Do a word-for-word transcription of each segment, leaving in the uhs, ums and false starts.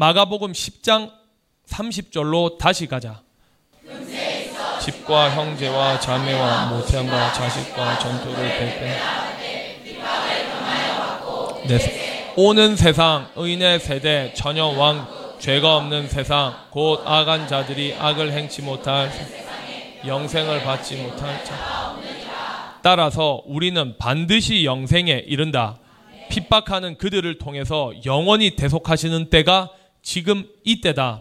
마가복음 십 장 삼십 절로 다시 가자. 집과 형제와 자매와 모태함과 자식과 전투를 펼때 네. 오는 세상, 의인의 세대, 전혀 왕, 죄가 없는 세상, 곧 악한 자들이 악을 행치 못할 영생을 받지 못할 자. 따라서 우리는 반드시 영생에 이른다. 핍박하는 그들을 통해서 영원히 대속하시는 때가 지금 이때다.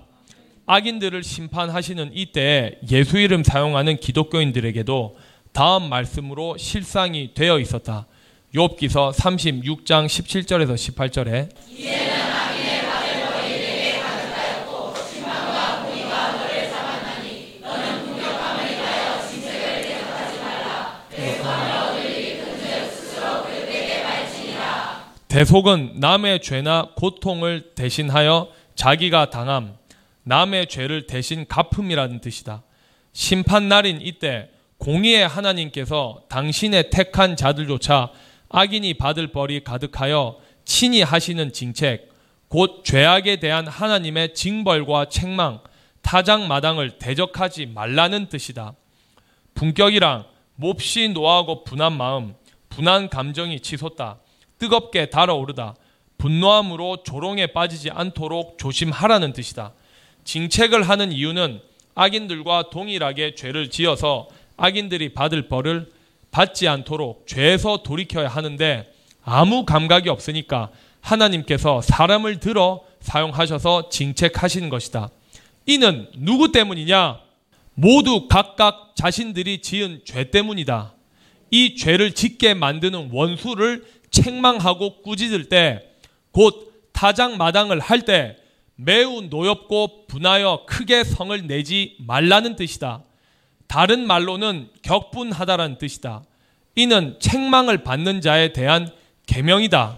악인들을 심판하시는 이때에 예수 이름 사용하는 기독교인들에게도 다음 말씀으로 실상이 되어 있었다. 욥기서 삼십육 장 십칠 절에서 십팔 절에 이제는 악인의 밭을 너희에게 가득하였고 심판과 공의가 너를 삼았나니 너는 공격함을 인하여 진책을 계속하지 말라. 대속하며 너희들이 그들 스스로 그들에게 말지니라. 대속은 남의 죄나 고통을 대신하여 자기가 당함, 남의 죄를 대신 갚음이라는 뜻이다. 심판날인 이때 공의의 하나님께서 당신의 택한 자들조차 악인이 받을 벌이 가득하여 친히 하시는 징책, 곧 죄악에 대한 하나님의 징벌과 책망, 타작마당을 대적하지 말라는 뜻이다. 분격이랑 몹시 노하고 분한 마음, 분한 감정이 치솟다, 뜨겁게 달아오르다, 분노함으로 조롱에 빠지지 않도록 조심하라는 뜻이다. 징책을 하는 이유는 악인들과 동일하게 죄를 지어서 악인들이 받을 벌을 받지 않도록 죄에서 돌이켜야 하는데 아무 감각이 없으니까 하나님께서 사람을 들어 사용하셔서 징책하시는 것이다. 이는 누구 때문이냐? 모두 각각 자신들이 지은 죄 때문이다. 이 죄를 짓게 만드는 원수를 책망하고 꾸짖을 때, 곧 타작마당을 할 때 매우 노엽고 분하여 크게 성을 내지 말라는 뜻이다. 다른 말로는 격분하다라는 뜻이다. 이는 책망을 받는 자에 대한 계명이다.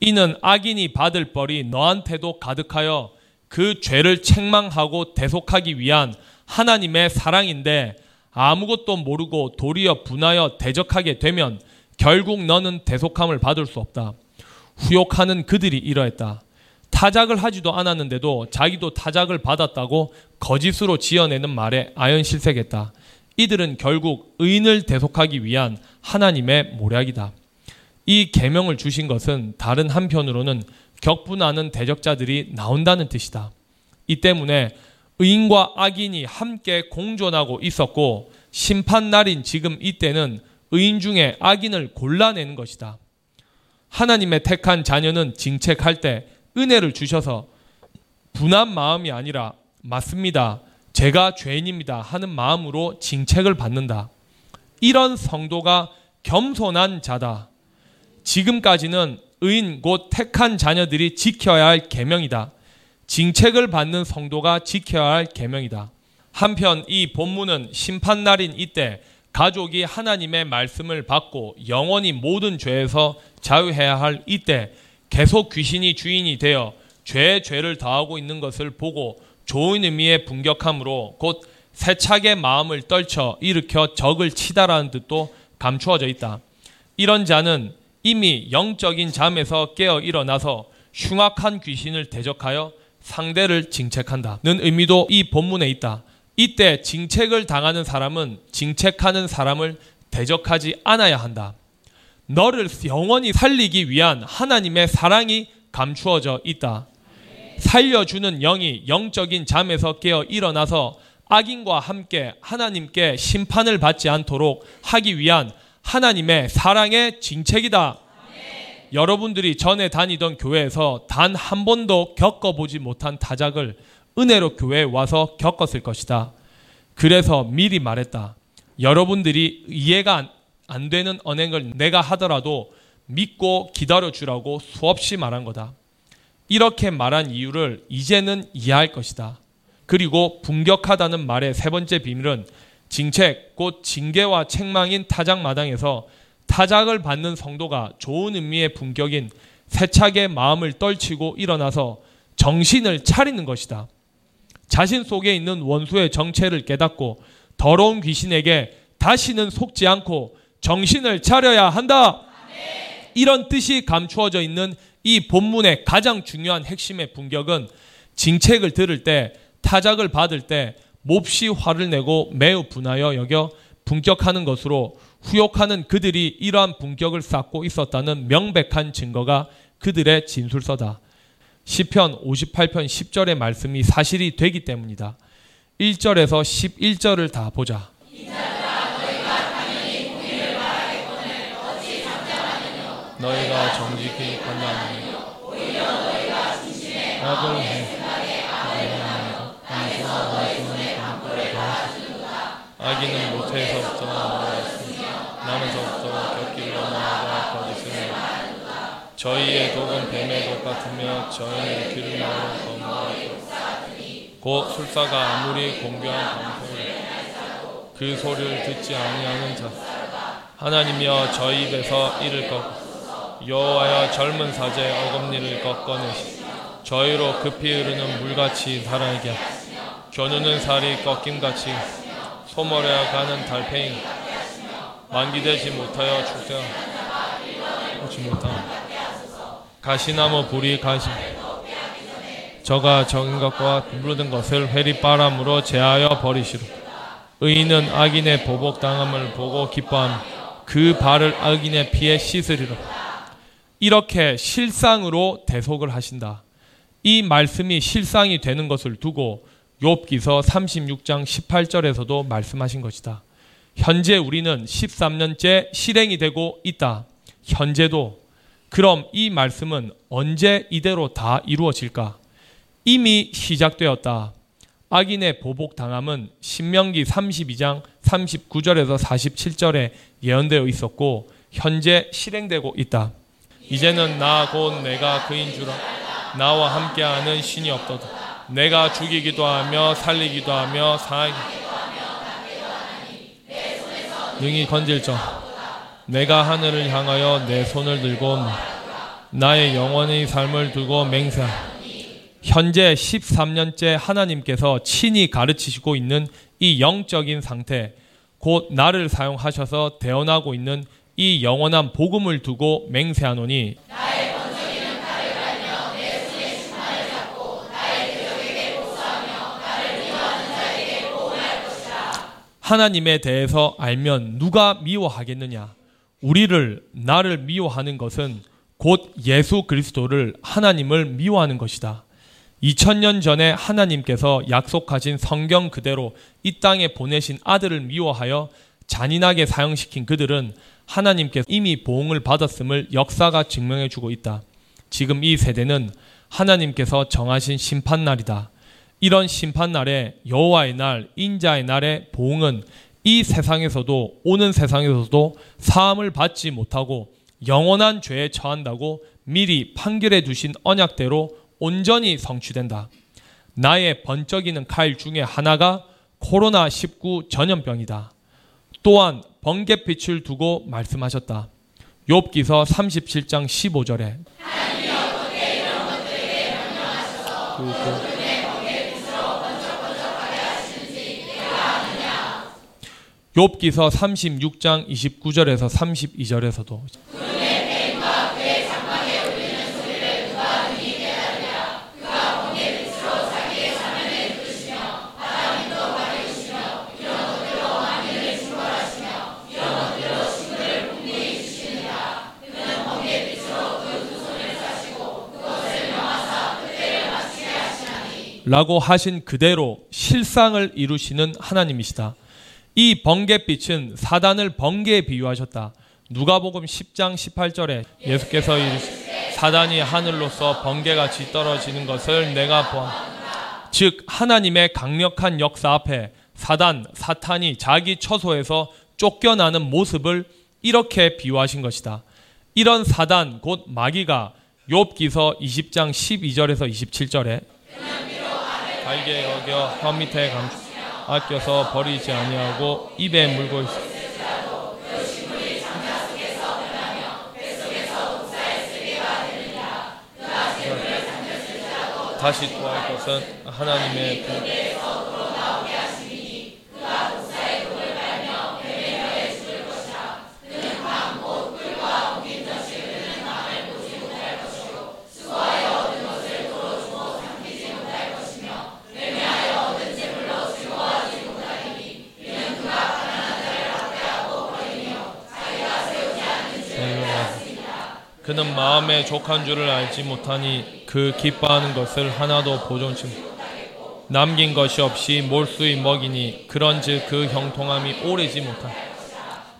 이는 악인이 받을 벌이 너한테도 가득하여 그 죄를 책망하고 대속하기 위한 하나님의 사랑인데 아무것도 모르고 도리어 분하여 대적하게 되면 결국 너는 대속함을 받을 수 없다. 후욕하는 그들이 이러했다. 타작을 하지도 않았는데도 자기도 타작을 받았다고 거짓으로 지어내는 말에 아연실색했다. 이들은 결국 의인을 대속하기 위한 하나님의 모략이다. 이 계명을 주신 것은 다른 한편으로는 격분하는 대적자들이 나온다는 뜻이다. 이 때문에 의인과 악인이 함께 공존하고 있었고 심판날인 지금 이때는 의인 중에 악인을 골라내는 것이다. 하나님의 택한 자녀는 징책할 때 은혜를 주셔서 분한 마음이 아니라 맞습니다, 제가 죄인입니다 하는 마음으로 징책을 받는다. 이런 성도가 겸손한 자다. 지금까지는 의인 곧 택한 자녀들이 지켜야 할 계명이다. 징책을 받는 성도가 지켜야 할 계명이다. 한편 이 본문은 심판날인 이때 가족이 하나님의 말씀을 받고 영원히 모든 죄에서 자유해야 할 이때 계속 귀신이 주인이 되어 죄의 죄를 다하고 있는 것을 보고 좋은 의미의 분격함으로 곧 세차게 마음을 떨쳐 일으켜 적을 치다라는 뜻도 감추어져 있다. 이런 자는 이미 영적인 잠에서 깨어 일어나서 흉악한 귀신을 대적하여 상대를 징책한다는 의미도 이 본문에 있다. 이때 징책을 당하는 사람은 징책하는 사람을 대적하지 않아야 한다. 너를 영원히 살리기 위한 하나님의 사랑이 감추어져 있다. 살려주는 영이 영적인 잠에서 깨어 일어나서 악인과 함께 하나님께 심판을 받지 않도록 하기 위한 하나님의 사랑의 징책이다. 네. 여러분들이 전에 다니던 교회에서 단 한 번도 겪어보지 못한 타작을 은혜로 교회에 와서 겪었을 것이다. 그래서 미리 말했다. 여러분들이 이해가 안 안 되는 언행을 내가 하더라도 믿고 기다려주라고 수없이 말한 거다. 이렇게 말한 이유를 이제는 이해할 것이다. 그리고 분격하다는 말의 세 번째 비밀은 징책, 곧 징계와 책망인 타작마당에서 타작을 받는 성도가 좋은 의미의 분격인 세차게 마음을 떨치고 일어나서 정신을 차리는 것이다. 자신 속에 있는 원수의 정체를 깨닫고 더러운 귀신에게 다시는 속지 않고 정신을 차려야 한다. 이런 뜻이 감추어져 있는 이 본문의 가장 중요한 핵심의 분격은 징책을 들을 때, 타작을 받을 때 몹시 화를 내고 매우 분하여 여겨 분격하는 것으로 후욕하는 그들이 이러한 분격을 쌓고 있었다는 명백한 증거가 그들의 진술서다. 시편 오십팔 편 십 절의 말씀이 사실이 되기 때문이다. 일 절에서 십일 절을 다 보자. 너희가 정직히 건너하니 오히려 너희가 중심에 악을 해 땅에서 너희 손에 강포를 받아주는다. 악인은 모태에서부터 나왔으며 나면서부터 곁길로 나아가 거짓을 하였다. 저희의 독은 뱀의 독 같으며 저희의 귀를 나와 검거의 독사하니 곧 술사가 아무리 공경한 방송을 그 소리를 듣지 아니하는 자 하나님이여 저희 입에서 이를 꺾고 여호와여 젊은 사제 어금니를 꺾어내시며 저희로 급히 흐르는 물같이 살아있게 겨누는 살이 꺾임같이 소멸해 가는 달팽이 만기되지 못하여 죽지 못하며 가시나무 불이 가시 저가 적은 것과 부르든 것을 회리바람으로 제하여 버리시로 의인은 악인의 보복당함을 보고 기뻐하며 그 발을 악인의 피에 씻으리라. 이렇게 실상으로 대속을 하신다. 이 말씀이 실상이 되는 것을 두고 욥기서 삼십육 장 십팔 절에서도 말씀하신 것이다. 현재 우리는 십삼 년째 실행이 되고 있다. 현재도. 그럼 이 말씀은 언제 이대로 다 이루어질까? 이미 시작되었다. 악인의 보복당함은 신명기 삼십이 장 삼십구 절에서 사십칠 절에 예언되어 있었고 현재 실행되고 있다. 이제는 나 곧 내가 그인 줄 알아. 나와 함께하는 신이 없도다. 내가 죽이기도 하며 살리기도 하며 사하기도 하니 능히 건질 자 내가 하늘을 향하여 내 손을 들고 나의 영원의 삶을 두고 맹세하라. 현재 십삼 년째 하나님께서 친히 가르치시고 있는 이 영적인 상태, 곧 나를 사용하셔서 대언하고 있는 이 영원한 복음을 두고 맹세하노니 나의 번쩍이는 나를 갈며 내 손에 심판을 잡고 나의 대적에게 복수하며 나를 미워하는 자에게 보호할 것이라. 하나님에 대해서 알면 누가 미워하겠느냐? 우리를, 나를 미워하는 것은 곧 예수 그리스도를, 하나님을 미워하는 것이다. 이천 년 전에 하나님께서 약속하신 성경 그대로 이 땅에 보내신 아들을 미워하여 잔인하게 사형시킨 그들은 하나님께서 이미 보응을 받았음을 역사가 증명해주고 있다. 지금 이 세대는 하나님께서 정하신 심판날이다. 이런 심판날에, 여호와의 날, 인자의 날에 보응은 이 세상에서도, 오는 세상에서도 사함을 받지 못하고 영원한 죄에 처한다고 미리 판결해 두신 언약대로 온전히 성취된다. 나의 번쩍이는 칼 중에 하나가 코로나십구 전염병이다. 또한 번갯빛을 두고 말씀하셨다. 욥기서 삼십칠 장 십오 절에 하나님이 어떻게 이런 것들에게 명령하셔서 그 어둠의 번갯빛으로 번쩍번쩍하게 하시는지 내가 아느냐. 욥기서 삼십육 장 이십구 절에서 삼십이 절에서도 구름의 뱀과 그의 장막에 울리는 소리를 누가 능히 깨달으랴. 그가 번갯빛으로 자기의 사면을 부르시며 바람이 또 발을 주시며 이런 것들로 하늘을 충벌하시며 라고 하신 그대로 실상을 이루시는 하나님이시다. 이 번갯빛은 사단을 번개에 비유하셨다. 누가복음 십 장 십팔 절에 예수께서 이르시되 사단이 하늘로서 번개같이 떨어지는 것을 내가 보아. 즉 하나님의 강력한 역사 앞에 사단, 사탄이 자기 처소에서 쫓겨나는 모습을 이렇게 비유하신 것이다. 이런 사단, 곧 마귀가 욥기서 이십 장 십이 절에서 이십칠 절에 달게 여겨 혀 밑에 감추 아껴서 버리지 아니하고 입에 물고 있어. 다시 또 할 것은 하나님의 그 그는 마음에 족한 줄을 알지 못하니 그 기뻐하는 것을 하나도 보존치 남긴 것이 없이 몰수이 먹이니 그런즉 그 형통함이 오래지 못하니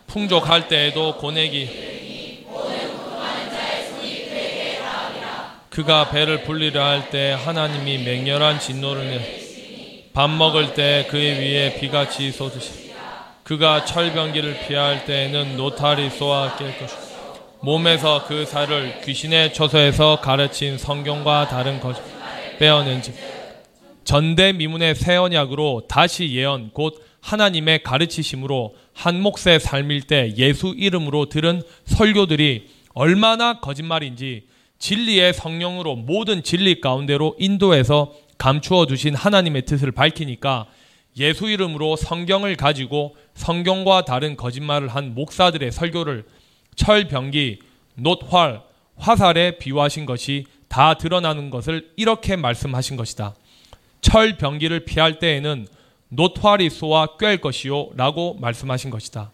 풍족할 때에도 고내기 그가 배를 불리려 할 때 하나님이 맹렬한 진노를 내리시니 밥 먹을 때 그의 위에 비같이 쏟으시니 그가 철병기를 피할 때에는 노탈이 쏘아 깰 것이고 몸에서 그 살을 귀신의 처소에서 가르친 성경과 다른 거짓 빼어낸즉 전대미문의 새 언약으로 다시 예언 곧 하나님의 가르치심으로 한 몫의 삶일 때 예수 이름으로 들은 설교들이 얼마나 거짓말인지 진리의 성령으로 모든 진리 가운데로 인도해서 감추어 두신 하나님의 뜻을 밝히니까 예수 이름으로 성경을 가지고 성경과 다른 거짓말을 한 목사들의 설교를 철병기, 노활, 화살에 비유하신 것이 다 드러나는 것을 이렇게 말씀하신 것이다. 철병기를 피할 때에는 노활이 쏘아 꿰 것이요 라고 말씀하신 것이다.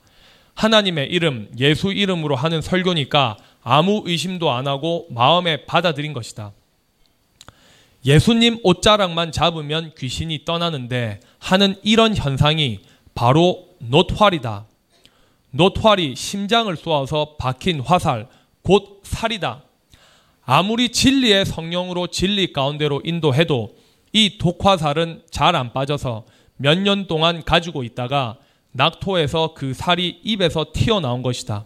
하나님의 이름, 예수 이름으로 하는 설교니까 아무 의심도 안 하고 마음에 받아들인 것이다. 예수님 옷자락만 잡으면 귀신이 떠나는데 하는 이런 현상이 바로 노활이다. 노활이 심장을 쏘아서 박힌 화살, 곧 살이다. 아무리 진리의 성령으로 진리 가운데로 인도해도 이 독화살은 잘 안 빠져서 몇 년 동안 가지고 있다가 낙토에서 그 살이 입에서 튀어나온 것이다.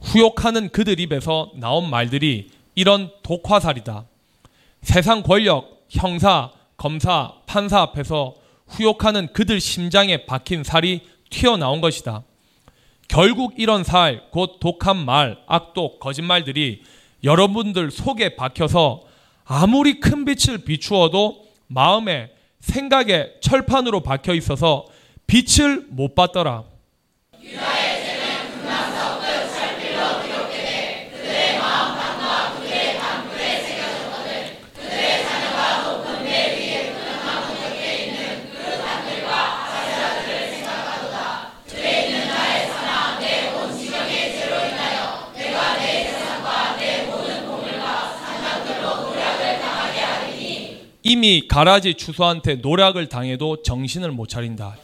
후욕하는 그들 입에서 나온 말들이 이런 독화살이다. 세상 권력, 형사, 검사, 판사 앞에서 후욕하는 그들 심장에 박힌 살이 튀어나온 것이다. 결국 이런 살, 곧 독한 말, 악독, 거짓말들이 여러분들 속에 박혀서 아무리 큰 빛을 비추어도 마음에, 생각에 철판으로 박혀 있어서 빛을 못 봤더라. 유다의 죄는 금강석을 살필로 기록게 돼 그들의 마음 담과 그들의 담불에 새겨졌거든. 그들의 자녀가 높은 배 위에 분명한 구석에 있는 그 담들과 아세라들을 생각하도다. 그들의 있는 나의 사나 내 온 지경의 죄로 인하여 내가 내 재산과 내 모든 보물과 사냥들로 노략을 당하게 하리니 이미 가라지 추수한테 노략을 당해도 정신을 못 차린다.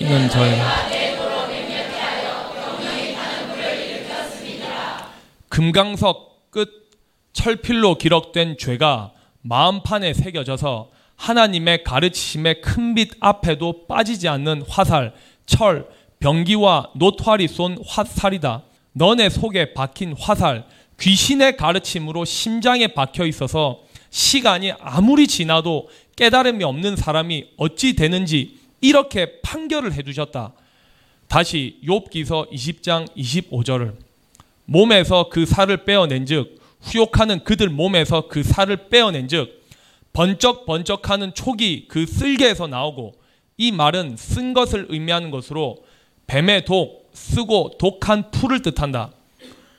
이는 저의 금강석 끝 철필로 기록된 죄가 마음판에 새겨져서 하나님의 가르치심의 큰 빛 앞에도 빠지지 않는 화살, 철, 병기와 노토알이 쏜 화살이다. 너네 속에 박힌 화살, 귀신의 가르침으로 심장에 박혀 있어서 시간이 아무리 지나도 깨달음이 없는 사람이 어찌 되는지 이렇게 판결을 해두셨다. 다시 욥기서 이십 장 이십오 절을 몸에서 그 살을 빼어낸 즉 후욕하는 그들 몸에서 그 살을 빼어낸 즉 번쩍번쩍하는 촉이 그 쓸개에서 나오고 이 말은 쓴 것을 의미하는 것으로 뱀의 독, 쓰고 독한 풀을 뜻한다.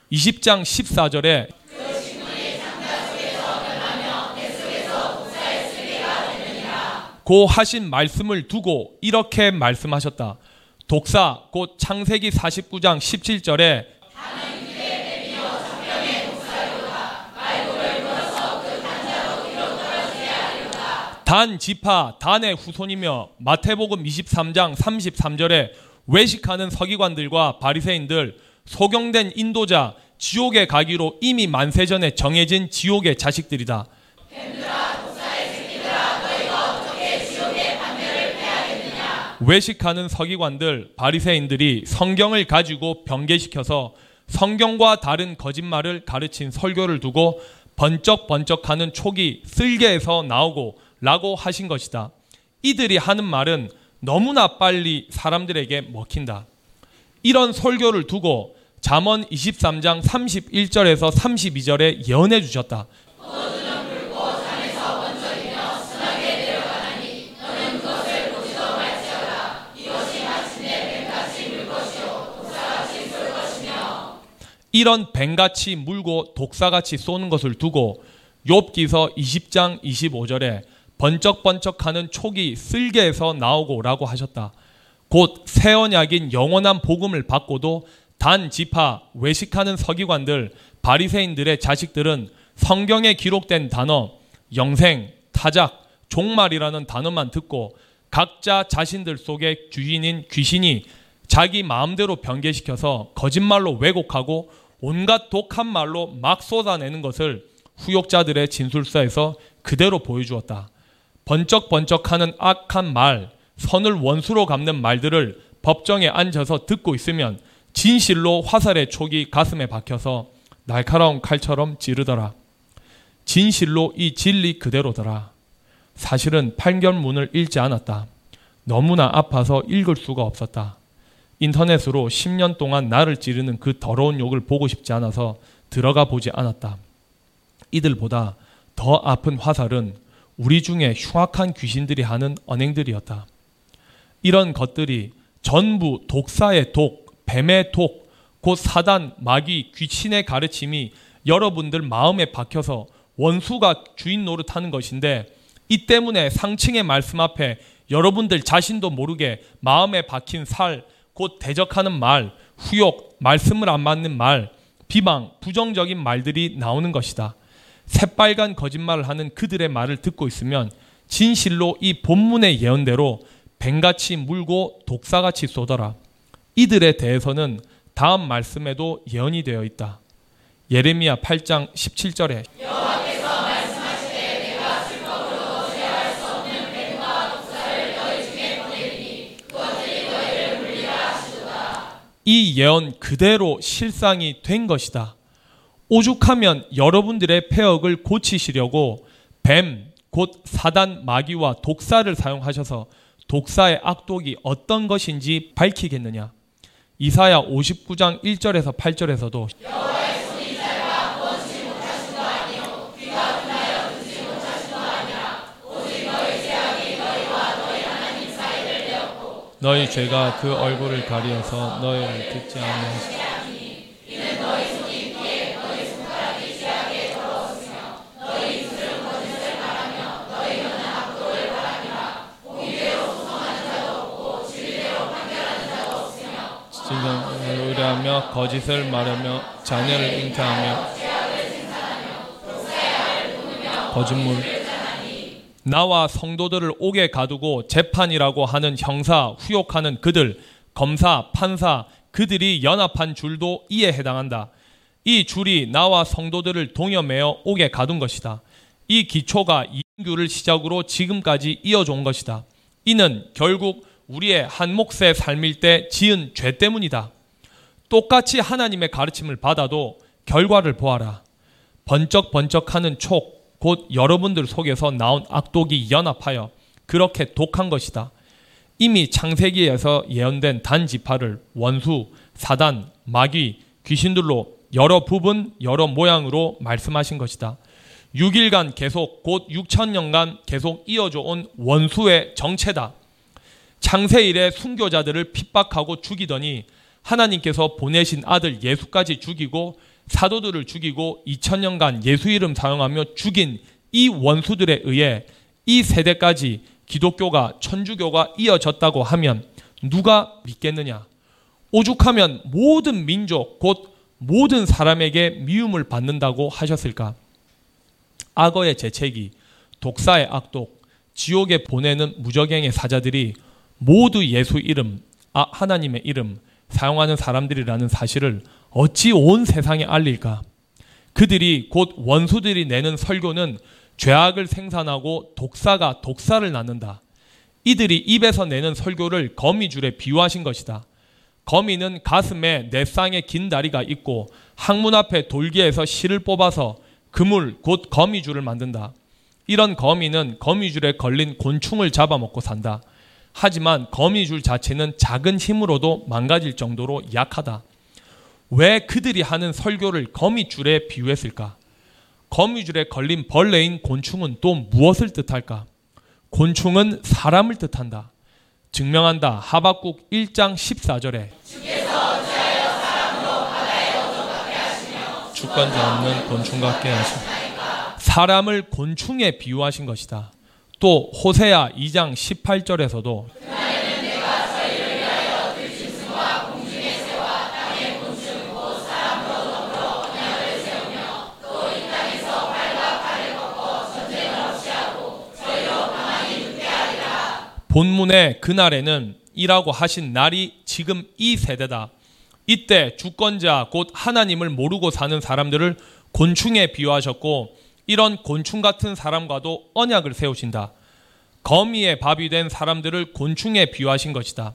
이십 장 십사 절에 고 하신 말씀을 두고 이렇게 말씀하셨다. 독사 곧 창세기 사십구 장 십칠 절에 다는 입에 뱀이요 장병의 독사이로다. 말고를 불어서 그 단자로 뒤로 떨어지게 하리로다. 단 지파 단의 후손이며 마태복음 이십삼 장 삼십삼 절에 외식하는 서기관들과 바리새인들 소경된 인도자 지옥에 가기로 이미 만세 전에 정해진 지옥의 자식들이다. 뱀들아, 외식하는 서기관들, 바리새인들이 성경을 가지고 변개시켜서 성경과 다른 거짓말을 가르친 설교를 두고 번쩍번쩍하는 촉이 쓸개에서 나오고 라고 하신 것이다. 이들이 하는 말은 너무나 빨리 사람들에게 먹힌다. 이런 설교를 두고 잠언 이십삼 장 삼십일 절에서 삼십이 절에 예언해 주셨다. 이런 뱀같이 물고 독사같이 쏘는 것을 두고 욥기서 이십 장 이십오 절에 번쩍번쩍하는 초기 쓸개에서 나오고 라고 하셨다. 곧 새 언약인 영원한 복음을 받고도 단 지파 외식하는 서기관들 바리새인들의 자식들은 성경에 기록된 단어 영생, 타작, 종말이라는 단어만 듣고 각자 자신들 속의 주인인 귀신이 자기 마음대로 변개시켜서 거짓말로 왜곡하고 온갖 독한 말로 막 쏟아내는 것을 후욕자들의 진술서에서 그대로 보여주었다. 번쩍번쩍하는 악한 말, 선을 원수로 갚는 말들을 법정에 앉아서 듣고 있으면 진실로 화살의 촉이 가슴에 박혀서 날카로운 칼처럼 찌르더라. 진실로 이 진리 그대로더라. 사실은 판결문을 읽지 않았다. 너무나 아파서 읽을 수가 없었다. 인터넷으로 십 년 동안 나를 찌르는 그 더러운 욕을 보고 싶지 않아서 들어가 보지 않았다. 이들보다 더 아픈 화살은 우리 중에 흉악한 귀신들이 하는 언행들이었다. 이런 것들이 전부 독사의 독, 뱀의 독, 곧 사단, 마귀, 귀신의 가르침이 여러분들 마음에 박혀서 원수가 주인 노릇하는 것인데 이 때문에 상층의 말씀 앞에 여러분들 자신도 모르게 마음에 박힌 살, 곧 대적하는 말, 후욕, 말씀을 안 맞는 말, 비방, 부정적인 말들이 나오는 것이다. 새빨간 거짓말을 하는 그들의 말을 듣고 있으면 진실로 이 본문의 예언대로 뱀같이 물고 독사같이 쏟아라. 이들에 대해서는 다음 말씀에도 예언이 되어 있다. 예레미야 팔 장 십칠 절에 여호와께서 말씀하시되 내가 슬퍼으로도 제어할 수 없는 뱀과 독사를 너희 중에 보내리니 그것들이 너희를 물리라 하시도다. 이 예언 그대로 실상이 된 것이다. 오죽하면 여러분들의 폐역을 고치시려고 뱀, 곧 사단, 마귀와 독사를 사용하셔서 독사의 악독이 어떤 것인지 밝히겠느냐. 이사야 오십구 장 일 절에서 팔 절에서도 여호와의 손이 짧아 원치 못하신 거 아니오 귀가 둔하여 듣지 못하신 거 아니라 오직 너희 죄악이 너희와 너희 하나님 사이를 내었고 너희 죄가 그 얼굴을 가리어서 너희를 듣지 않으시오. 지금 의뢰하며 거짓을 말하며 자녀를 잉태하며 거짓말 나와 성도들을 옥에 가두고 재판이라고 하는 형사 후욕하는 그들 검사 판사 그들이 연합한 줄도 이에 해당한다. 이 줄이 나와 성도들을 동여매어 옥에 가둔 것이다. 이 기초가 이인규를 시작으로 지금까지 이어져 온 것이다. 이는 결국 우리의 한 몫의 삶일 때 지은 죄 때문이다. 똑같이 하나님의 가르침을 받아도 결과를 보아라. 번쩍번쩍하는 촉, 곧 여러분들 속에서 나온 악독이 연합하여 그렇게 독한 것이다. 이미 창세기에서 예언된 단지파를 원수, 사단, 마귀, 귀신들로 여러 부분, 여러 모양으로 말씀하신 것이다. 육 일간 계속, 곧 육천 년간 계속 이어져 온 원수의 정체다. 창세일에 순교자들을 핍박하고 죽이더니 하나님께서 보내신 아들 예수까지 죽이고 사도들을 죽이고 이천 년간 예수 이름 사용하며 죽인 이 원수들에 의해 이 세대까지 기독교가 천주교가 이어졌다고 하면 누가 믿겠느냐? 오죽하면 모든 민족 곧 모든 사람에게 미움을 받는다고 하셨을까? 악어의 재채기, 독사의 악독, 지옥에 보내는 무적행의 사자들이 모두 예수 이름, 아, 하나님의 이름 사용하는 사람들이라는 사실을 어찌 온 세상에 알릴까? 그들이 곧 원수들이 내는 설교는 죄악을 생산하고 독사가 독사를 낳는다. 이들이 입에서 내는 설교를 거미줄에 비유하신 것이다. 거미는 가슴에 네 쌍의 긴 다리가 있고 항문 앞에 돌기에서 실을 뽑아서 그물 곧 거미줄을 만든다. 이런 거미는 거미줄에 걸린 곤충을 잡아먹고 산다. 하지만 거미줄 자체는 작은 힘으로도 망가질 정도로 약하다. 왜 그들이 하는 설교를 거미줄에 비유했을까? 거미줄에 걸린 벌레인 곤충은 또 무엇을 뜻할까? 곤충은 사람을 뜻한다. 증명한다. 하박국 일 장 십사 절에 주께서 어찌하여 사람으로 바다에 어조같게 하시며 주권자 없는 곤충 같게 하시며 사람을 곤충에 비유하신 것이다. 또 호세아 이 장 십팔 절에서도 그날에는 내가 저희를 위하여 들신 승와 공중의 새와 땅의 곤충 곧 사람으로 더불어 언약을 세우며 또 이 땅에서 발과 발을 꺾어 전쟁을 없이 하고 저희로 방황이 은폐하리라. 본문의 그날에는 이라고 하신 날이 지금 이 세대다. 이때 주권자 곧 하나님을 모르고 사는 사람들을 곤충에 비유하셨고 이런 곤충 같은 사람과도 언약을 세우신다. 거미의 밥이 된 사람들을 곤충에 비유하신 것이다.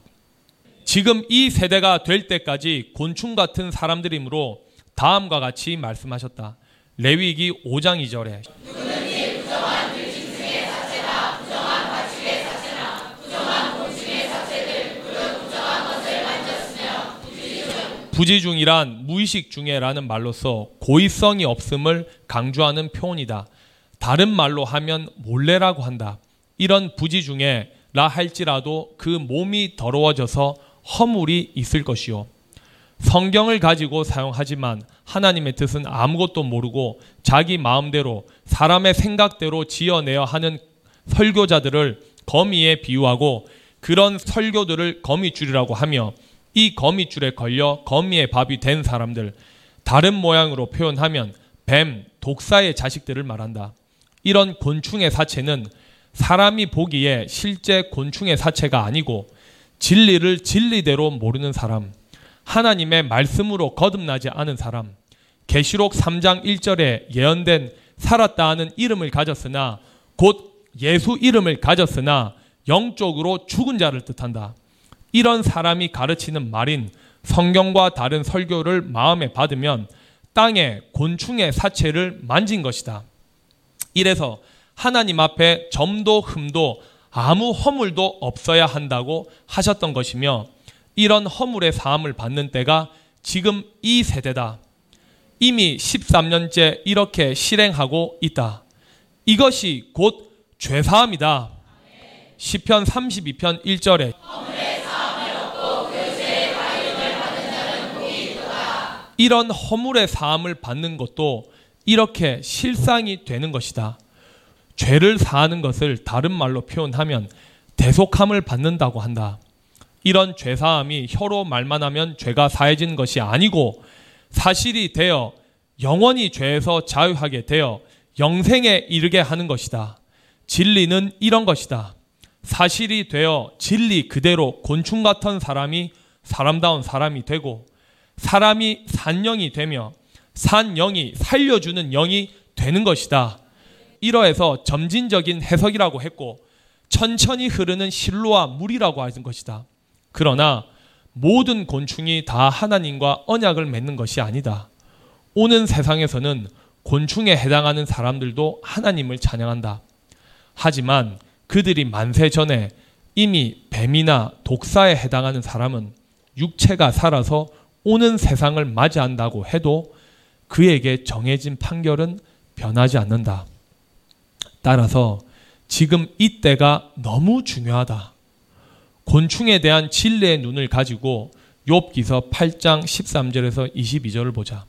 지금 이 세대가 될 때까지 곤충 같은 사람들이므로 다음과 같이 말씀하셨다. 레위기 오 장 이 절에 누구든지 부정한 들짐승의 사체나 부정한 가축의 사체나 부정한 곤충의 사체들 무릇 부정한 것을 만졌으며 부지중 부지중이란 무의식 중에라는 말로서 고의성이 없음을 강조하는 표현이다. 다른 말로 하면 몰래라고 한다. 이런 부지중에 라 할지라도 그 몸이 더러워져서 허물이 있을 것이요. 성경을 가지고 사용하지만 하나님의 뜻은 아무것도 모르고 자기 마음대로 사람의 생각대로 지어내어 하는 설교자들을 거미에 비유하고 그런 설교들을 거미줄이라고 하며 이 거미줄에 걸려 거미의 밥이 된 사람들, 다른 모양으로 표현하면 뱀, 독사의 자식들을 말한다. 이런 곤충의 사체는 사람이 보기에 실제 곤충의 사체가 아니고 진리를 진리대로 모르는 사람, 하나님의 말씀으로 거듭나지 않은 사람, 계시록 삼 장 일 절에 예언된 살았다 하는 이름을 가졌으나 곧 예수 이름을 가졌으나 영적으로 죽은 자를 뜻한다. 이런 사람이 가르치는 말인 성경과 다른 설교를 마음에 받으면 땅에 곤충의 사체를 만진 것이다. 이래서 하나님 앞에 점도 흠도 아무 허물도 없어야 한다고 하셨던 것이며 이런 허물의 사함을 받는 때가 지금 이 세대다. 이미 십삼 년째 이렇게 실행하고 있다. 이것이 곧 죄사함이다. 시편 삼십이 편 일 절에 이런 허물의 사함을 받는 것도 이렇게 실상이 되는 것이다. 죄를 사하는 것을 다른 말로 표현하면 대속함을 받는다고 한다. 이런 죄사함이 혀로 말만 하면 죄가 사해진 것이 아니고 사실이 되어 영원히 죄에서 자유하게 되어 영생에 이르게 하는 것이다. 진리는 이런 것이다. 사실이 되어 진리 그대로 곤충 같은 사람이 사람다운 사람이 되고 사람이 산영이 되며 산영이 살려주는 영이 되는 것이다. 이러해서 점진적인 해석이라고 했고 천천히 흐르는 실로와 물이라고 하는 것이다. 그러나 모든 곤충이 다 하나님과 언약을 맺는 것이 아니다. 오는 세상에서는 곤충에 해당하는 사람들도 하나님을 찬양한다. 하지만 그들이 만세 전에 이미 뱀이나 독사에 해당하는 사람은 육체가 살아서 오는 세상을 맞이한다고 해도 그에게 정해진 판결은 변하지 않는다. 따라서 지금 이때가 너무 중요하다. 곤충에 대한 진리의 눈을 가지고 욥기서 팔 장 십삼 절에서 이십이 절을 보자.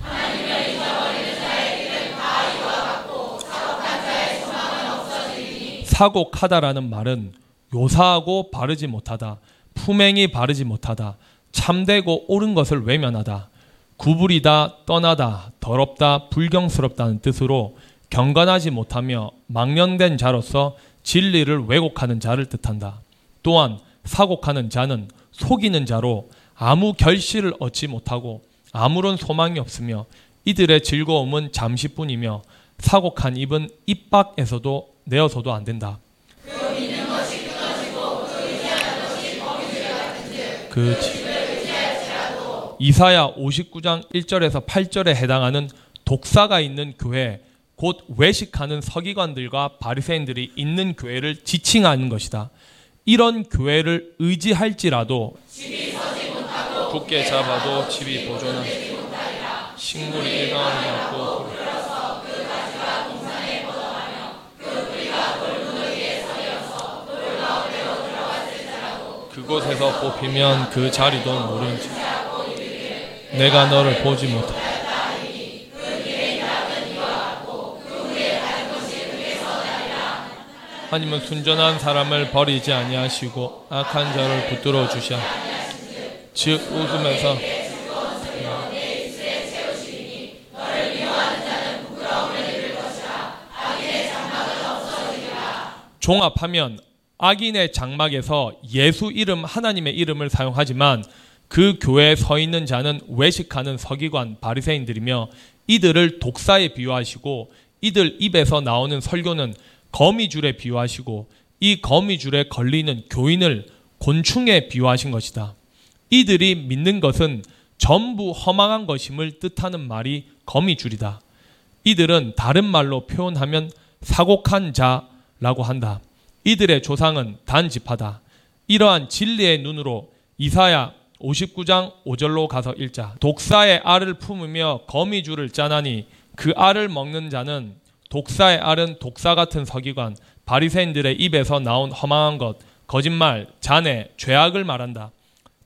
하나님을 잊어버리는 자의 길은 다 이와 같고 사곡한 자의 소망은 없어지리니. 사곡하다라는 말은 요사하고 바르지 못하다, 품행이 바르지 못하다, 참되고 옳은 것을 외면하다, 구부리다, 떠나다, 더럽다, 불경스럽다는 뜻으로 경건하지 못하며 망령된 자로서 진리를 왜곡하는 자를 뜻한다. 또한 사곡하는 자는 속이는 자로 아무 결실을 얻지 못하고 아무런 소망이 없으며 이들의 즐거움은 잠시뿐이며 사곡한 입은 입 밖에서도 내어서도 안 된다. 그 믿는 것이 끊어지고 그 의지하는 것이 거미줄 같은즉 그 집을 의지할지라도. 이사야 오십구 장 일 절에서 팔 절에 해당하는 독사가 있는 교회, 곧 외식하는 서기관들과 바리새인들이 있는 교회를 지칭하는 것이다. 이런 교회를 의지할지라도 집이 서지 못하고 굳게 잡아도 집이 보존하고 식물이 일광을 받고 그로서 그 가지가 동산에 뻗어가며 그 뿌리가 돌문을 위에 서려서 돌과 어깨로 들어갔을지라도 그곳에서 뽑히면 그 자리도 모른지 내가 너를 보지 못하고 하나님은 순전한 사람을 버리지 아니하시고 악한 자를 붙들어 주시아 즉 웃음에서 종합하면 악인의 장막에서 예수 이름 하나님의 이름을 사용하지만 그 교회에 서 있는 자는 외식하는 서기관 바리새인들이며 이들을 독사에 비유하시고 이들 입에서 나오는 설교는 거미줄에 비유하시고 이 거미줄에 걸리는 교인을 곤충에 비유하신 것이다. 이들이 믿는 것은 전부 허망한 것임을 뜻하는 말이 거미줄이다. 이들은 다른 말로 표현하면 사곡한 자라고 한다. 이들의 조상은 단지파다. 이러한 진리의 눈으로 이사야 오십구 장 오 절로 가서 읽자. 독사의 알을 품으며 거미줄을 짜나니 그 알을 먹는 자는 독사의 알은 독사 같은 서기관 바리새인들의 입에서 나온 허망한 것 거짓말 잔해 죄악을 말한다.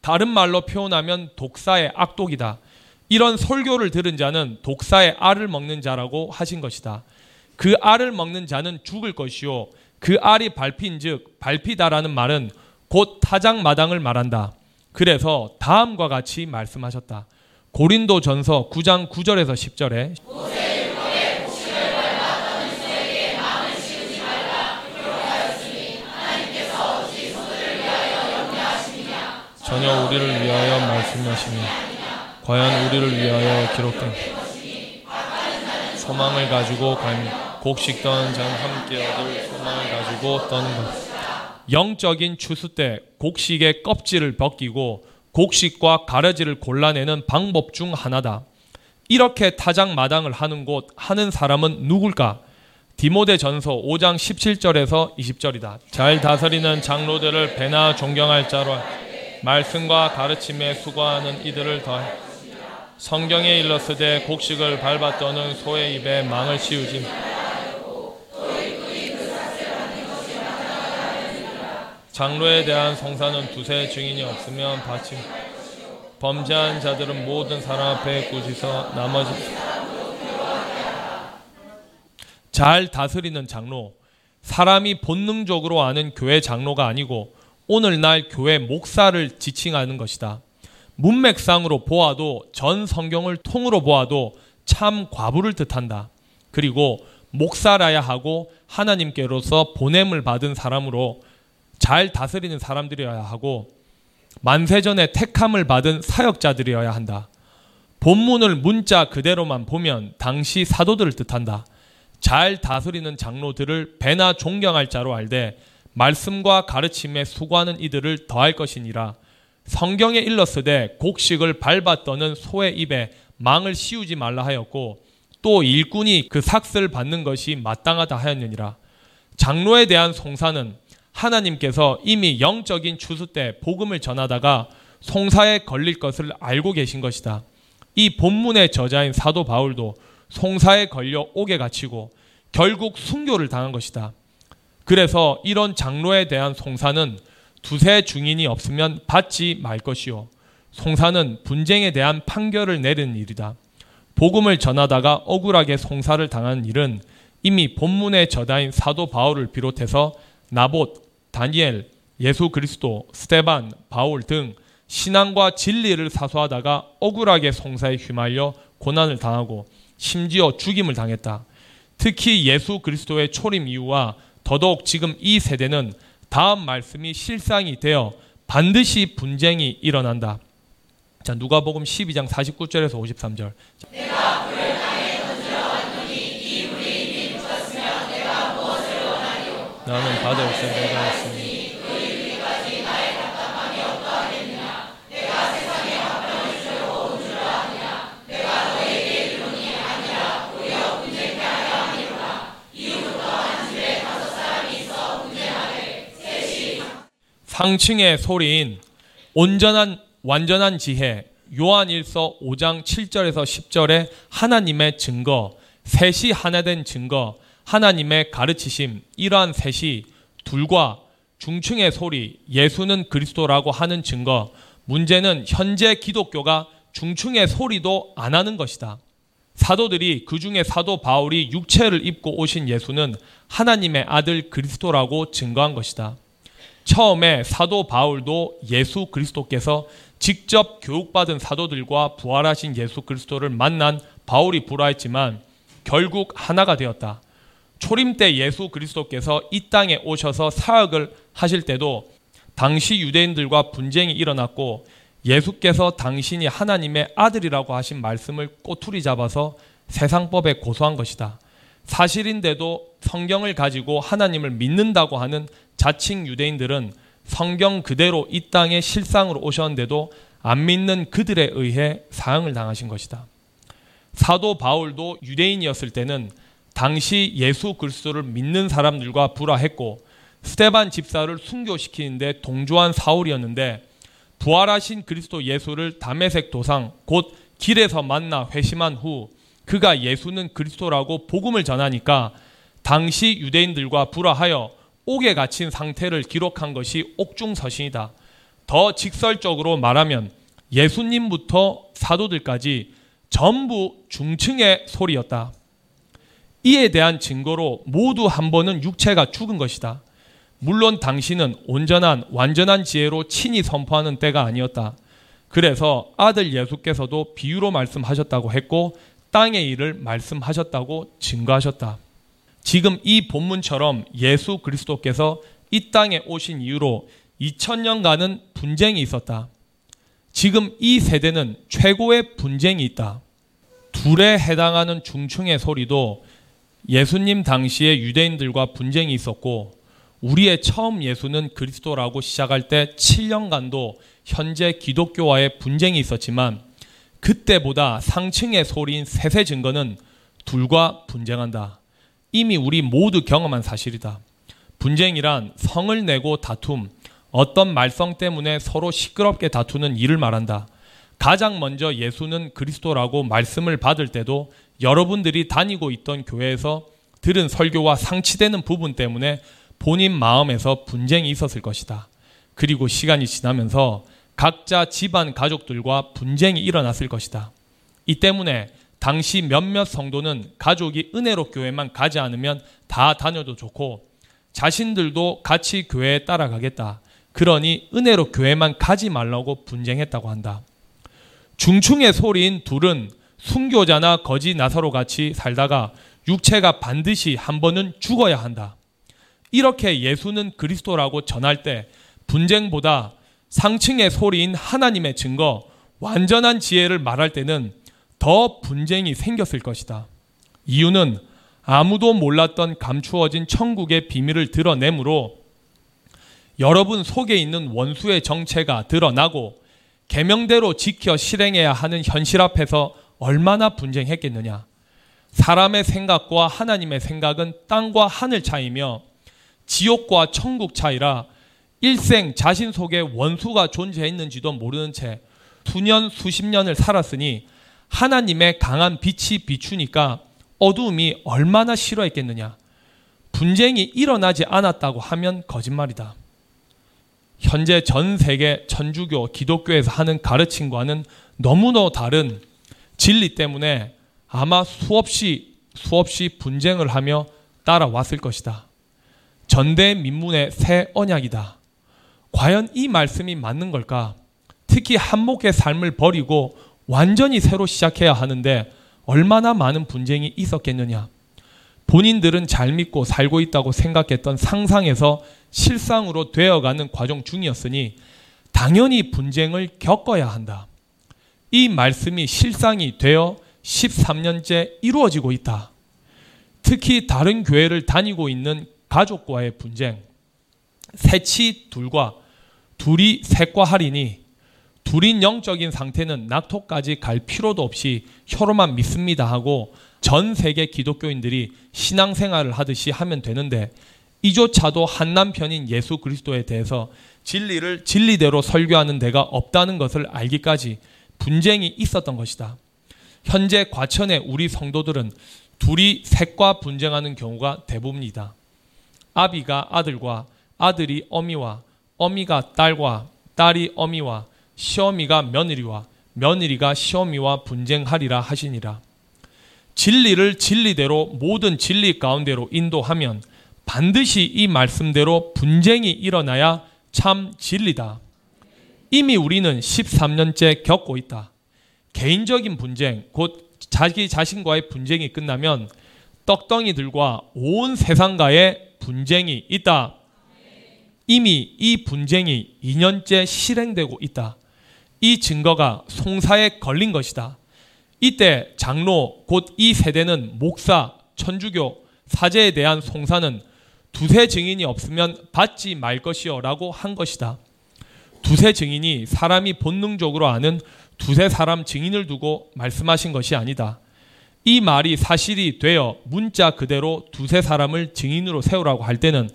다른 말로 표현하면 독사의 악독이다. 이런 설교를 들은 자는 독사의 알을 먹는 자라고 하신 것이다. 그 알을 먹는 자는 죽을 것이요 그 알이 밟힌즉 밟히다라는 말은 곧 타작마당을 말한다. 그래서 다음과 같이 말씀하셨다. 고린도전서 구 장 구 절에서 십 절에 전혀 우리를 위하여 말씀하시니 과연 우리를 위하여 기록된 소망을 가지고 곡식던 전 함께 얻을 소망을 가지고 떠는 것. 영적인 추수 때 곡식의 껍질을 벗기고 곡식과 가라지를 골라내는 방법 중 하나다. 이렇게 타작마당을 하는 곳 하는 사람은 누굴까? 디모데전서 오 장 십칠 절에서 이십 절이다. 잘 다스리는 장로들을 배나 존경할 자로 말씀과 가르침에 수고하는 이들을 더해 성경에 일렀으되 곡식을 밟아 떠는 소의 입에 망을 씌우지 장로에 대한 성사는 두세 증인이 없으면 받침 범죄한 자들은 모든 사람 앞에 꾸짖어 나머지 잘 다스리는 장로 사람이 본능적으로 아는 교회 장로가 아니고 오늘날 교회 목사를 지칭하는 것이다. 문맥상으로 보아도 전 성경을 통으로 보아도 참 과부를 뜻한다. 그리고 목사라야 하고 하나님께로서 보냄을 받은 사람으로 잘 다스리는 사람들이어야 하고 만세전에 택함을 받은 사역자들이어야 한다. 본문을 문자 그대로만 보면 당시 사도들을 뜻한다. 잘 다스리는 장로들을 배나 존경할 자로 알되 말씀과 가르침에 수고하는 이들을 더할 것이니라. 성경에 일렀으되 곡식을 밟아 떠는 소의 입에 망을 씌우지 말라 하였고 또 일꾼이 그 삭슬 받는 것이 마땅하다 하였느니라. 장로에 대한 송사는 하나님께서 이미 영적인 추수 때 복음을 전하다가 송사에 걸릴 것을 알고 계신 것이다. 이 본문의 저자인 사도 바울도 송사에 걸려 옥에 갇히고 결국 순교를 당한 것이다. 그래서 이런 장로에 대한 송사는 두세 증인이 없으면 받지 말 것이요. 송사는 분쟁에 대한 판결을 내리는 일이다. 복음을 전하다가 억울하게 송사를 당한 일은 이미 본문의 저자인 사도 바울을 비롯해서 나봇, 다니엘, 예수 그리스도, 스테반, 바울 등 신앙과 진리를 사수하다가 억울하게 송사에 휘말려 고난을 당하고 심지어 죽임을 당했다. 특히 예수 그리스도의 초림 이후와 더더욱 지금 이 세대는 다음 말씀이 실상이 되어 반드시 분쟁이 일어난다. 자, 누가복음 십이 장 사십구 절에서 오십삼 절. 내가 불을 땅에 던지러 왔더니 이 불이 이미 붙었으면 내가 무엇을 원하리요? 나는 받을 생각이 없으니 그 이르기까지 나의 답답함이 어떠하겠느냐? 내가 세상에 화평을 주려고 온 줄 아느냐? 내가 너에게 이르노니 아니라 오히려 분쟁케 하려 하니라. 이후부터 한 집에 다섯 사람이 있어 분쟁하되 셋이 상층의 소리인 온전한 완전한 지혜 요한일서 오 장 칠 절에서 십 절에 하나님의 증거 셋이 하나된 증거 하나님의 가르치심 이러한 셋이 둘과 중층의 소리 예수는 그리스도라고 하는 증거 문제는 현재 기독교가 중층의 소리도 안 하는 것이다. 사도들이 그중에 사도 바울이 육체를 입고 오신 예수는 하나님의 아들 그리스도라고 증거한 것이다. 처음에 사도 바울도 예수 그리스도께서 직접 교육받은 사도들과 부활하신 예수 그리스도를 만난 바울이 불화했지만 결국 하나가 되었다. 초림 때 예수 그리스도께서 이 땅에 오셔서 사역을 하실 때도 당시 유대인들과 분쟁이 일어났고 예수께서 당신이 하나님의 아들이라고 하신 말씀을 꼬투리 잡아서 세상법에 고소한 것이다. 사실인데도 성경을 가지고 하나님을 믿는다고 하는 자칭 유대인들은 성경 그대로 이 땅의 실상으로 오셨는데도 안 믿는 그들에 의해 사형을 당하신 것이다. 사도 바울도 유대인이었을 때는 당시 예수 그리스도를 믿는 사람들과 불화했고 스데반 집사를 순교시키는데 동조한 사울이었는데 부활하신 그리스도 예수를 다메섹 도상 곧 길에서 만나 회심한 후 그가 예수는 그리스도라고 복음을 전하니까 당시 유대인들과 불화하여 옥에 갇힌 상태를 기록한 것이 옥중서신이다. 더 직설적으로 말하면 예수님부터 사도들까지 전부 중층의 소리였다. 이에 대한 증거로 모두 한 번은 육체가 죽은 것이다. 물론 당신은 온전한 완전한 지혜로 친히 선포하는 때가 아니었다. 그래서 아들 예수께서도 비유로 말씀하셨다고 했고 땅의 일을 말씀하셨다고 증거하셨다. 지금 이 본문처럼 예수 그리스도께서 이 땅에 오신 이후로 이천 년간은 분쟁이 있었다. 지금 이 세대는 최고의 분쟁이 있다. 둘에 해당하는 중층의 소리도 예수님 당시에 유대인들과 분쟁이 있었고 우리의 처음 예수는 그리스도라고 시작할 때 칠 년간도 현재 기독교와의 분쟁이 있었지만 그때보다 상층의 소리인 셋의 증거는 둘과 분쟁한다. 이미 우리 모두 경험한 사실이다. 분쟁이란 성을 내고 다툼, 어떤 말썽 때문에 서로 시끄럽게 다투는 일을 말한다. 가장 먼저 예수는 그리스도라고 말씀을 받을 때도 여러분들이 다니고 있던 교회에서 들은 설교와 상치되는 부분 때문에 본인 마음에서 분쟁이 있었을 것이다. 그리고 시간이 지나면서 각자 집안 가족들과 분쟁이 일어났을 것이다. 이 때문에 당시 몇몇 성도는 가족이 은혜로 교회만 가지 않으면 다 다녀도 좋고 자신들도 같이 교회에 따라가겠다. 그러니 은혜로 교회만 가지 말라고 분쟁했다고 한다. 중충의 소리인 둘은 순교자나 거지 나사로 같이 살다가 육체가 반드시 한 번은 죽어야 한다. 이렇게 예수는 그리스도라고 전할 때 분쟁보다 상층의 소리인 하나님의 증거, 완전한 지혜를 말할 때는 더 분쟁이 생겼을 것이다. 이유는 아무도 몰랐던 감추어진 천국의 비밀을 드러내므로 여러분 속에 있는 원수의 정체가 드러나고 계명대로 지켜 실행해야 하는 현실 앞에서 얼마나 분쟁했겠느냐. 사람의 생각과 하나님의 생각은 땅과 하늘 차이며 지옥과 천국 차이라 일생 자신 속에 원수가 존재했는지도 모르는 채 수년 수십 년을 살았으니 하나님의 강한 빛이 비추니까 어두움이 얼마나 싫어했겠느냐. 분쟁이 일어나지 않았다고 하면 거짓말이다. 현재 전 세계 천주교, 기독교에서 하는 가르침과는 너무나 다른 진리 때문에 아마 수없이 수없이 분쟁을 하며 따라왔을 것이다. 전대민문의 새 언약이다. 과연 이 말씀이 맞는 걸까? 특히 한목의 삶을 버리고 완전히 새로 시작해야 하는데 얼마나 많은 분쟁이 있었겠느냐. 본인들은 잘 믿고 살고 있다고 생각했던 상상에서 실상으로 되어가는 과정 중이었으니 당연히 분쟁을 겪어야 한다. 이 말씀이 실상이 되어 십삼 년째 이루어지고 있다. 특히 다른 교회를 다니고 있는 가족과의 분쟁, 셋이 둘과 둘이 셋과 하리니 둘인 영적인 상태는 낙토까지 갈 필요도 없이 혀로만 믿습니다 하고 전 세계 기독교인들이 신앙생활을 하듯이 하면 되는데 이조차도 한 남편인 예수 그리스도에 대해서 진리를 진리대로 설교하는 데가 없다는 것을 알기까지 분쟁이 있었던 것이다. 현재 과천의 우리 성도들은 둘이 셋과 분쟁하는 경우가 대부분이다. 아비가 아들과 아들이 어미와 어미가 딸과 딸이 어미와 시어미가 며느리와 며느리가 시어미와 분쟁하리라 하시니라. 진리를 진리대로 모든 진리 가운데로 인도하면 반드시 이 말씀대로 분쟁이 일어나야 참 진리다. 이미 우리는 십삼 년째 겪고 있다. 개인적인 분쟁, 곧 자기 자신과의 분쟁이 끝나면 떡덩이들과 온 세상과의 분쟁이 있다. 이미 이 분쟁이 이 년째 실행되고 있다. 이 증거가 송사에 걸린 것이다. 이때 장로, 곧 이 세대는 목사, 천주교, 사제에 대한 송사는 두세 증인이 없으면 받지 말 것이요 라고 한 것이다. 두세 증인이 사람이 본능적으로 아는 두세 사람 증인을 두고 말씀하신 것이 아니다. 이 말이 사실이 되어 문자 그대로 두세 사람을 증인으로 세우라고 할 때는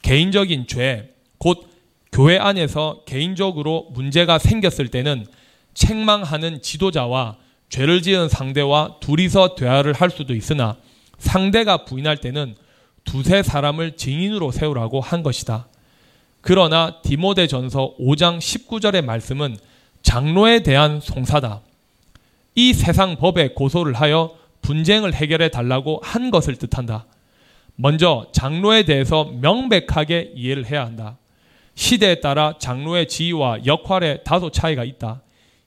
개인적인 죄, 곧 교회 안에서 개인적으로 문제가 생겼을 때는 책망하는 지도자와 죄를 지은 상대와 둘이서 대화를 할 수도 있으나 상대가 부인할 때는 두세 사람을 증인으로 세우라고 한 것이다. 그러나 디모데전서 오 장 십구 절의 말씀은 장로에 대한 송사다. 이 세상 법에 고소를 하여 분쟁을 해결해 달라고 한 것을 뜻한다. 먼저 장로에 대해서 명백하게 이해를 해야 한다. 시대에 따라 장로의 지위와 역할에 다소 차이가 있다.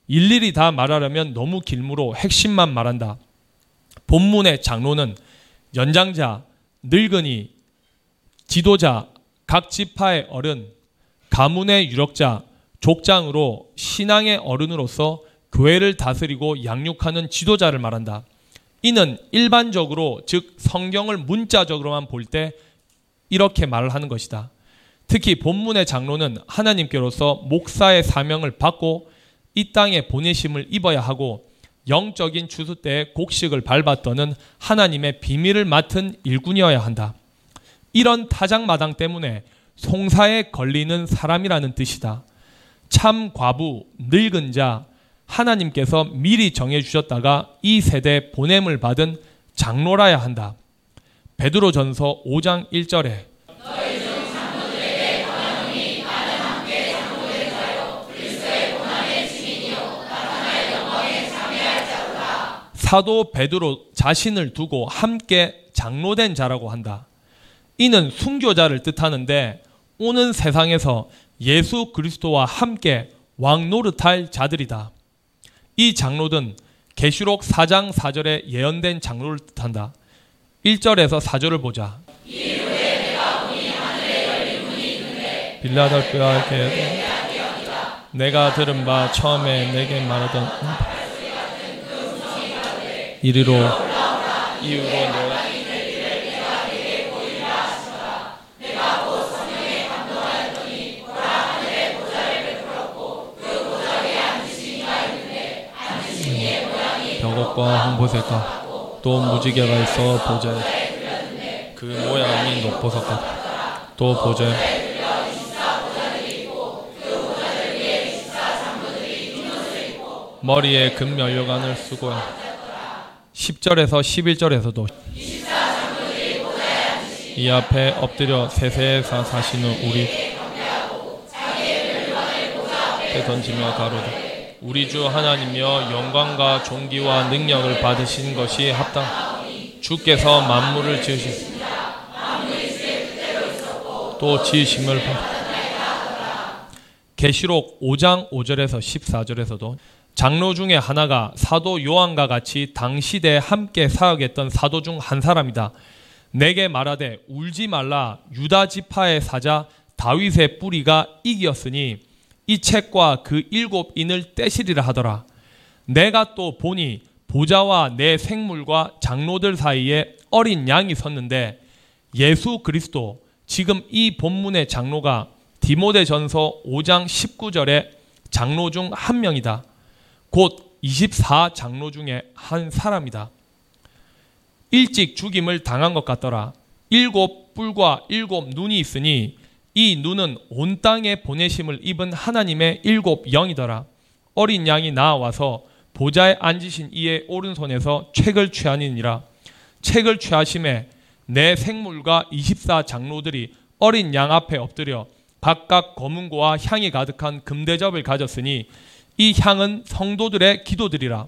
일일이 다 말하려면 너무 길므로 핵심만 말한다. 본문의 장로는 연장자, 늙은이, 지도자, 각 지파의 어른, 가문의 유력자, 족장으로 신앙의 어른으로서 교회를 다스리고 양육하는 지도자를 말한다. 이는 일반적으로, 즉 성경을 문자적으로만 볼 때 이렇게 말을 하는 것이다. 특히 본문의 장로는 하나님께로서 목사의 사명을 받고 이 땅에 보내심을 입어야 하고 영적인 추수 때에 곡식을 밟았던 하나님의 비밀을 맡은 일꾼이어야 한다. 이런 타작마당 때문에 송사에 걸리는 사람이라는 뜻이다. 참 과부, 늙은 자, 하나님께서 미리 정해주셨다가 이 세대에 보냄을 받은 장로라야 한다. 베드로전서 오 장 일 절에 사도 베드로 자신을 두고 함께 장로된 자라고 한다. 이는 순교자를 뜻하는데 오는 세상에서 예수 그리스도와 함께 왕 노릇할 자들이다. 이 장로든 계시록 사 장 사 절에 예언된 장로를 뜻한다. 일 절에서 사 절을 보자. 이후에 내가 보니 하늘에 열린 문이 있는데 빌라델피아 교회에 내가 들은 바 처음에 내게 말하던 이리로 이후로 내가 이들을 내가 내게 보이라 하시더라. 내가 곧 성령에 감동하였더니 보라 하늘에 보좌를 베풀었고 그 보좌에 앉으신 이가 있는데 앉으신 이의 모양이 벽옥과 황보색과 또 무지개가 있어 보좌에 그 모양이 녹보석 같다. 또 보좌에 머리에 금면류관을 쓰고 십 절에서 십일 절에서도 이 앞에 엎드려 세세에 사시는 우리 앞에 던지며 가로다. 우리 주 하나님이여 영광과 존귀와 능력을 받으신 것이 합당. 주께서 만물을 지으신 또 지으심을 받. 계시록 오 장 오 절에서 십사 절에서도 장로 중에 하나가 사도 요한과 같이 당시대에 함께 사역했던 사도 중 한 사람이다. 내게 말하되 울지 말라. 유다 지파의 사자 다윗의 뿌리가 이기었으니 이 책과 그 일곱 인을 떼시리라 하더라. 내가 또 보니 보좌와 내 생물과 장로들 사이에 어린 양이 섰는데 예수 그리스도, 지금 이 본문의 장로가 디모데전서 오 장 십구 절에 장로 중 한 명이다. 곧 이십사 장로 중에 한 사람이다. 일찍 죽임을 당한 것 같더라. 일곱 뿔과 일곱 눈이 있으니 이 눈은 온 땅에 보내심을 입은 하나님의 일곱 영이더라. 어린 양이 나와서 보좌에 앉으신 이의 오른손에서 책을 취하니라. 책을 취하심에 내 생물과 이십사 장로들이 어린 양 앞에 엎드려 각각 검은고와 향이 가득한 금대접을 가졌으니 이 향은 성도들의 기도들이라.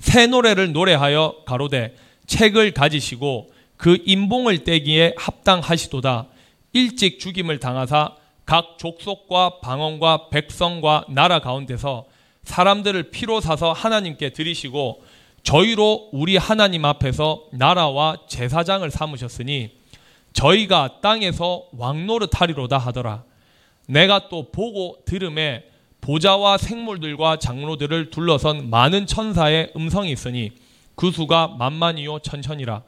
새 노래를 노래하여 가로되 책을 가지시고 그 인봉을 떼기에 합당하시도다. 일찍 죽임을 당하사 각 족속과 방언과 백성과 나라 가운데서 사람들을 피로 사서 하나님께 드리시고 저희로 우리 하나님 앞에서 나라와 제사장을 삼으셨으니 저희가 땅에서 왕노릇하리로다 하더라. 내가 또 보고 들음에 보좌와 생물들과 장로들을 둘러선 많은 천사의 음성이 있으니 그 수가 만만이요 천천이라.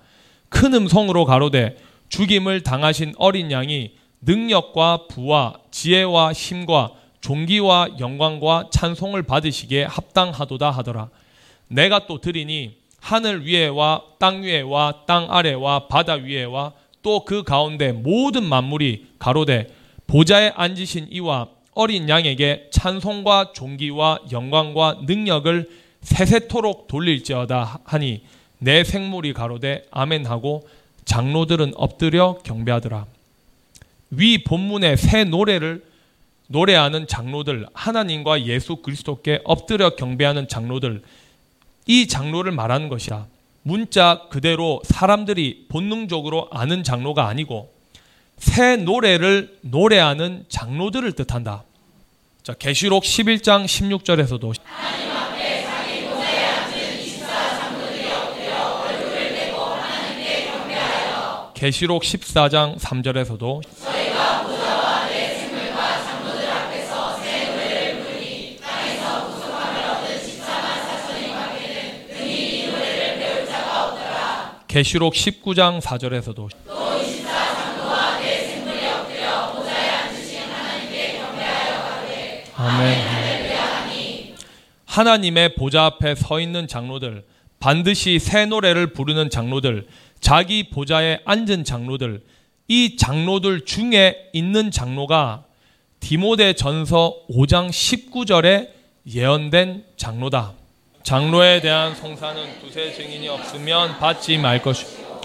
큰 음성으로 가로되 죽임을 당하신 어린 양이 능력과 부와 지혜와 힘과 존귀와 영광과 찬송을 받으시기에 합당하도다 하더라. 내가 또 들으니 하늘 위에와 땅 위에와 땅 아래와 바다 위에와 또 그 가운데 모든 만물이 가로되 보좌에 앉으신 이와 어린 양에게 찬송과 존귀와 영광과 능력을 세세토록 돌릴지어다 하니 내 생물이 가로되 아멘하고 장로들은 엎드려 경배하더라. 위 본문의 새 노래를 노래하는 장로들, 하나님과 예수 그리스도께 엎드려 경배하는 장로들, 이 장로를 말하는 것이라. 문자 그대로 사람들이 본능적으로 아는 장로가 아니고 새 노래를 노래하는 장로들을 뜻한다. 자, 계시록 십일 장 십육 절에서도 하나님 앞에 자기 보좌에 앉은 이십사 장로들이 엎드려 얼굴을 대고 하나님께 경배하여 계시록 십사 장 삼 절에서도 저희가 보좌와 내 생물과 장로들 앞에서 새 노래를 부르니 땅에서 구속함을 얻은 십사만 사천인 밖에는 능히 이 노래를 배울 자가 없더라. 계시록 십구 장 사 절에서도 아멘. 하나님의 보좌 앞에 서 있는 장로들, 반드시 새 노래를 부르는 장로들, 자기 보좌에 앉은 장로들, 이 장로들 중에 있는 장로가 디모데 전서 오 장 십구 절에 예언된 장로다. 장로에 대한 송사는 두세 증인이 없으면 받지 말 것이고,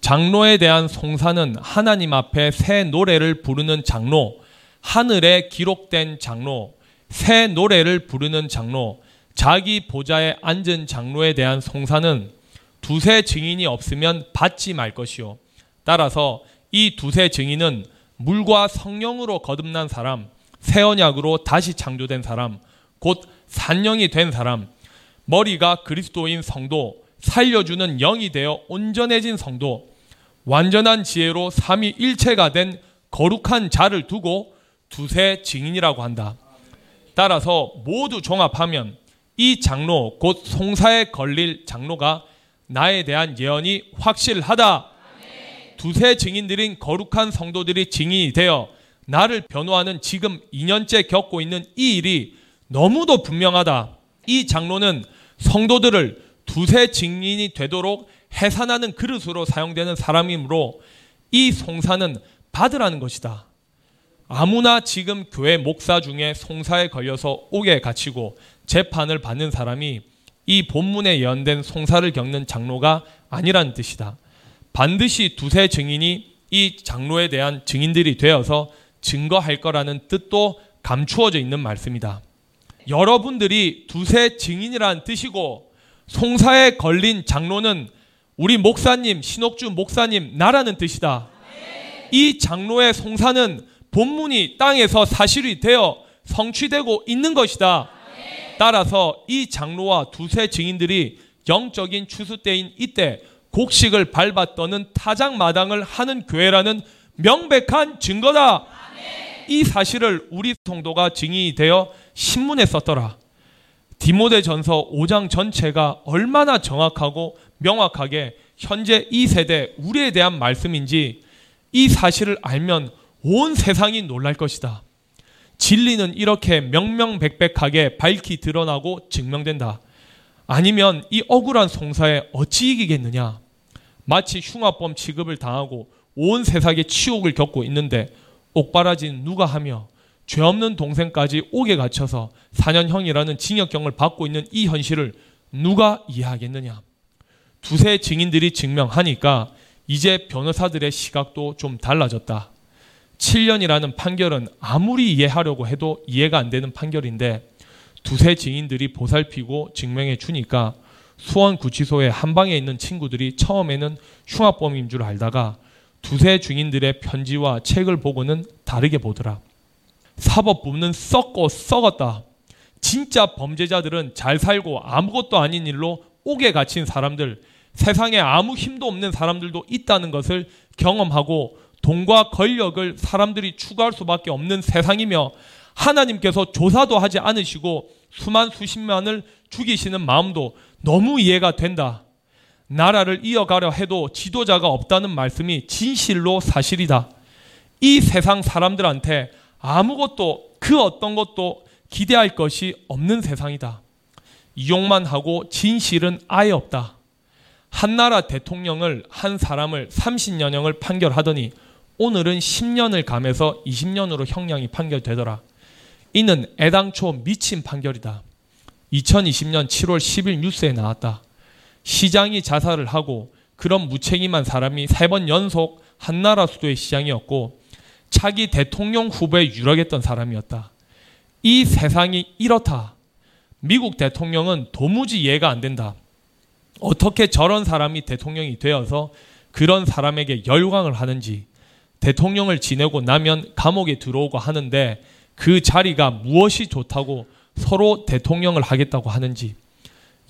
장로에 대한 송사는 하나님 앞에 새 노래를 부르는 장로, 하늘에 기록된 장로, 새 노래를 부르는 장로, 자기 보좌에 앉은 장로에 대한 송사는 두세 증인이 없으면 받지 말 것이요. 따라서 이 두세 증인은 물과 성령으로 거듭난 사람, 새 언약으로 다시 창조된 사람, 곧 산령이 된 사람, 머리가 그리스도인 성도, 살려주는 영이 되어 온전해진 성도, 완전한 지혜로 삼위일체가 된 거룩한 자를 두고 두세 증인이라고 한다. 따라서 모두 종합하면 이 장로, 곧 송사에 걸릴 장로가 나에 대한 예언이 확실하다. 두세 증인들인 거룩한 성도들이 증인이 되어 나를 변호하는 지금 이 년째 겪고 있는 이 일이 너무도 분명하다. 이 장로는 성도들을 두세 증인이 되도록 해산하는 그릇으로 사용되는 사람이므로 이 송사는 받으라는 것이다. 아무나 지금 교회 목사 중에 송사에 걸려서 옥에 갇히고 재판을 받는 사람이 이 본문에 예언된 송사를 겪는 장로가 아니란 뜻이다. 반드시 두세 증인이 이 장로에 대한 증인들이 되어서 증거할 거라는 뜻도 감추어져 있는 말씀이다. 여러분들이 두세 증인이란 뜻이고, 송사에 걸린 장로는 우리 목사님, 신옥주 목사님, 나라는 뜻이다. 이 장로의 송사는 본문이 땅에서 사실이 되어 성취되고 있는 것이다. 따라서 이 장로와 두세 증인들이 영적인 추수때인 이때 곡식을 밟아 떠는 타작마당을 하는 교회라는 명백한 증거다. 이 사실을 우리 성도가 증인이 되어 신문에 썼더라. 디모데 전서 오 장 전체가 얼마나 정확하고 명확하게 현재 이 세대 우리에 대한 말씀인지 이 사실을 알면 온 세상이 놀랄 것이다. 진리는 이렇게 명명백백하게 밝히 드러나고 증명된다. 아니면 이 억울한 송사에 어찌 이기겠느냐. 마치 흉화범 취급을 당하고 온 세상에 치욕을 겪고 있는데 옥바라진 누가 하며 죄 없는 동생까지 옥에 갇혀서 사 년형이라는 징역형을 받고 있는 이 현실을 누가 이해하겠느냐. 두세 증인들이 증명하니까 이제 변호사들의 시각도 좀 달라졌다. 칠 년이라는 판결은 아무리 이해하려고 해도 이해가 안 되는 판결인데 두세 증인들이 보살피고 증명해 주니까 수원구치소의 한방에 있는 친구들이 처음에는 흉악범인 줄 알다가 두세 중인들의 편지와 책을 보고는 다르게 보더라. 사법부는 썩고 썩었다. 진짜 범죄자들은 잘 살고 아무것도 아닌 일로 옥에 갇힌 사람들, 세상에 아무 힘도 없는 사람들도 있다는 것을 경험하고 돈과 권력을 사람들이 추구할 수밖에 없는 세상이며, 하나님께서 조사도 하지 않으시고 수만 수십만을 죽이시는 마음도 너무 이해가 된다. 나라를 이어가려 해도 지도자가 없다는 말씀이 진실로 사실이다. 이 세상 사람들한테 아무것도, 그 어떤 것도 기대할 것이 없는 세상이다. 이용만 하고 진실은 아예 없다. 한나라 대통령을, 한 사람을 삼십년형을 판결하더니 오늘은 십년을 감해서 이십년으로 형량이 판결되더라. 이는 애당초 미친 판결이다. 이천이십년 칠월 십일 뉴스에 나왔다. 시장이 자살을 하고 그런 무책임한 사람이 세 번 연속 한나라 수도의 시장이었고 차기 대통령 후보에 유력했던 사람이었다. 이 세상이 이렇다. 미국 대통령은 도무지 이해가 안 된다. 어떻게 저런 사람이 대통령이 되어서 그런 사람에게 열광을 하는지, 대통령을 지내고 나면 감옥에 들어오고 하는데 그 자리가 무엇이 좋다고 서로 대통령을 하겠다고 하는지,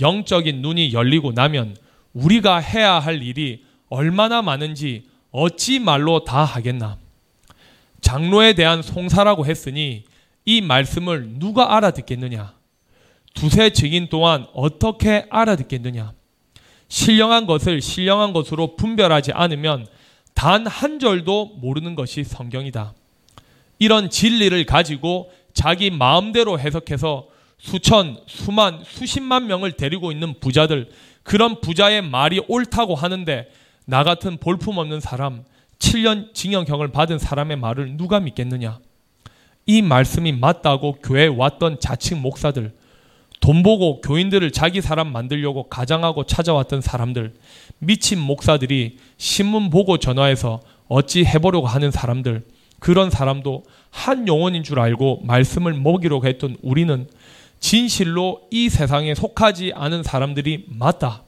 영적인 눈이 열리고 나면 우리가 해야 할 일이 얼마나 많은지 어찌 말로 다 하겠나. 장로에 대한 송사라고 했으니 이 말씀을 누가 알아듣겠느냐. 두세 증인 또한 어떻게 알아듣겠느냐. 신령한 것을 신령한 것으로 분별하지 않으면 단 한 절도 모르는 것이 성경이다. 이런 진리를 가지고 자기 마음대로 해석해서 수천, 수만, 수십만 명을 데리고 있는 부자들, 그런 부자의 말이 옳다고 하는데 나 같은 볼품없는 사람, 칠년 징역형을 받은 사람의 말을 누가 믿겠느냐. 이 말씀이 맞다고 교회에 왔던 자칭 목사들, 돈 보고 교인들을 자기 사람 만들려고 가장하고 찾아왔던 사람들, 미친 목사들이 신문 보고 전화해서 어찌 해보려고 하는 사람들, 그런 사람도 한 영혼인 줄 알고 말씀을 먹이려고 했던 우리는 진실로 이 세상에 속하지 않은 사람들이 맞다.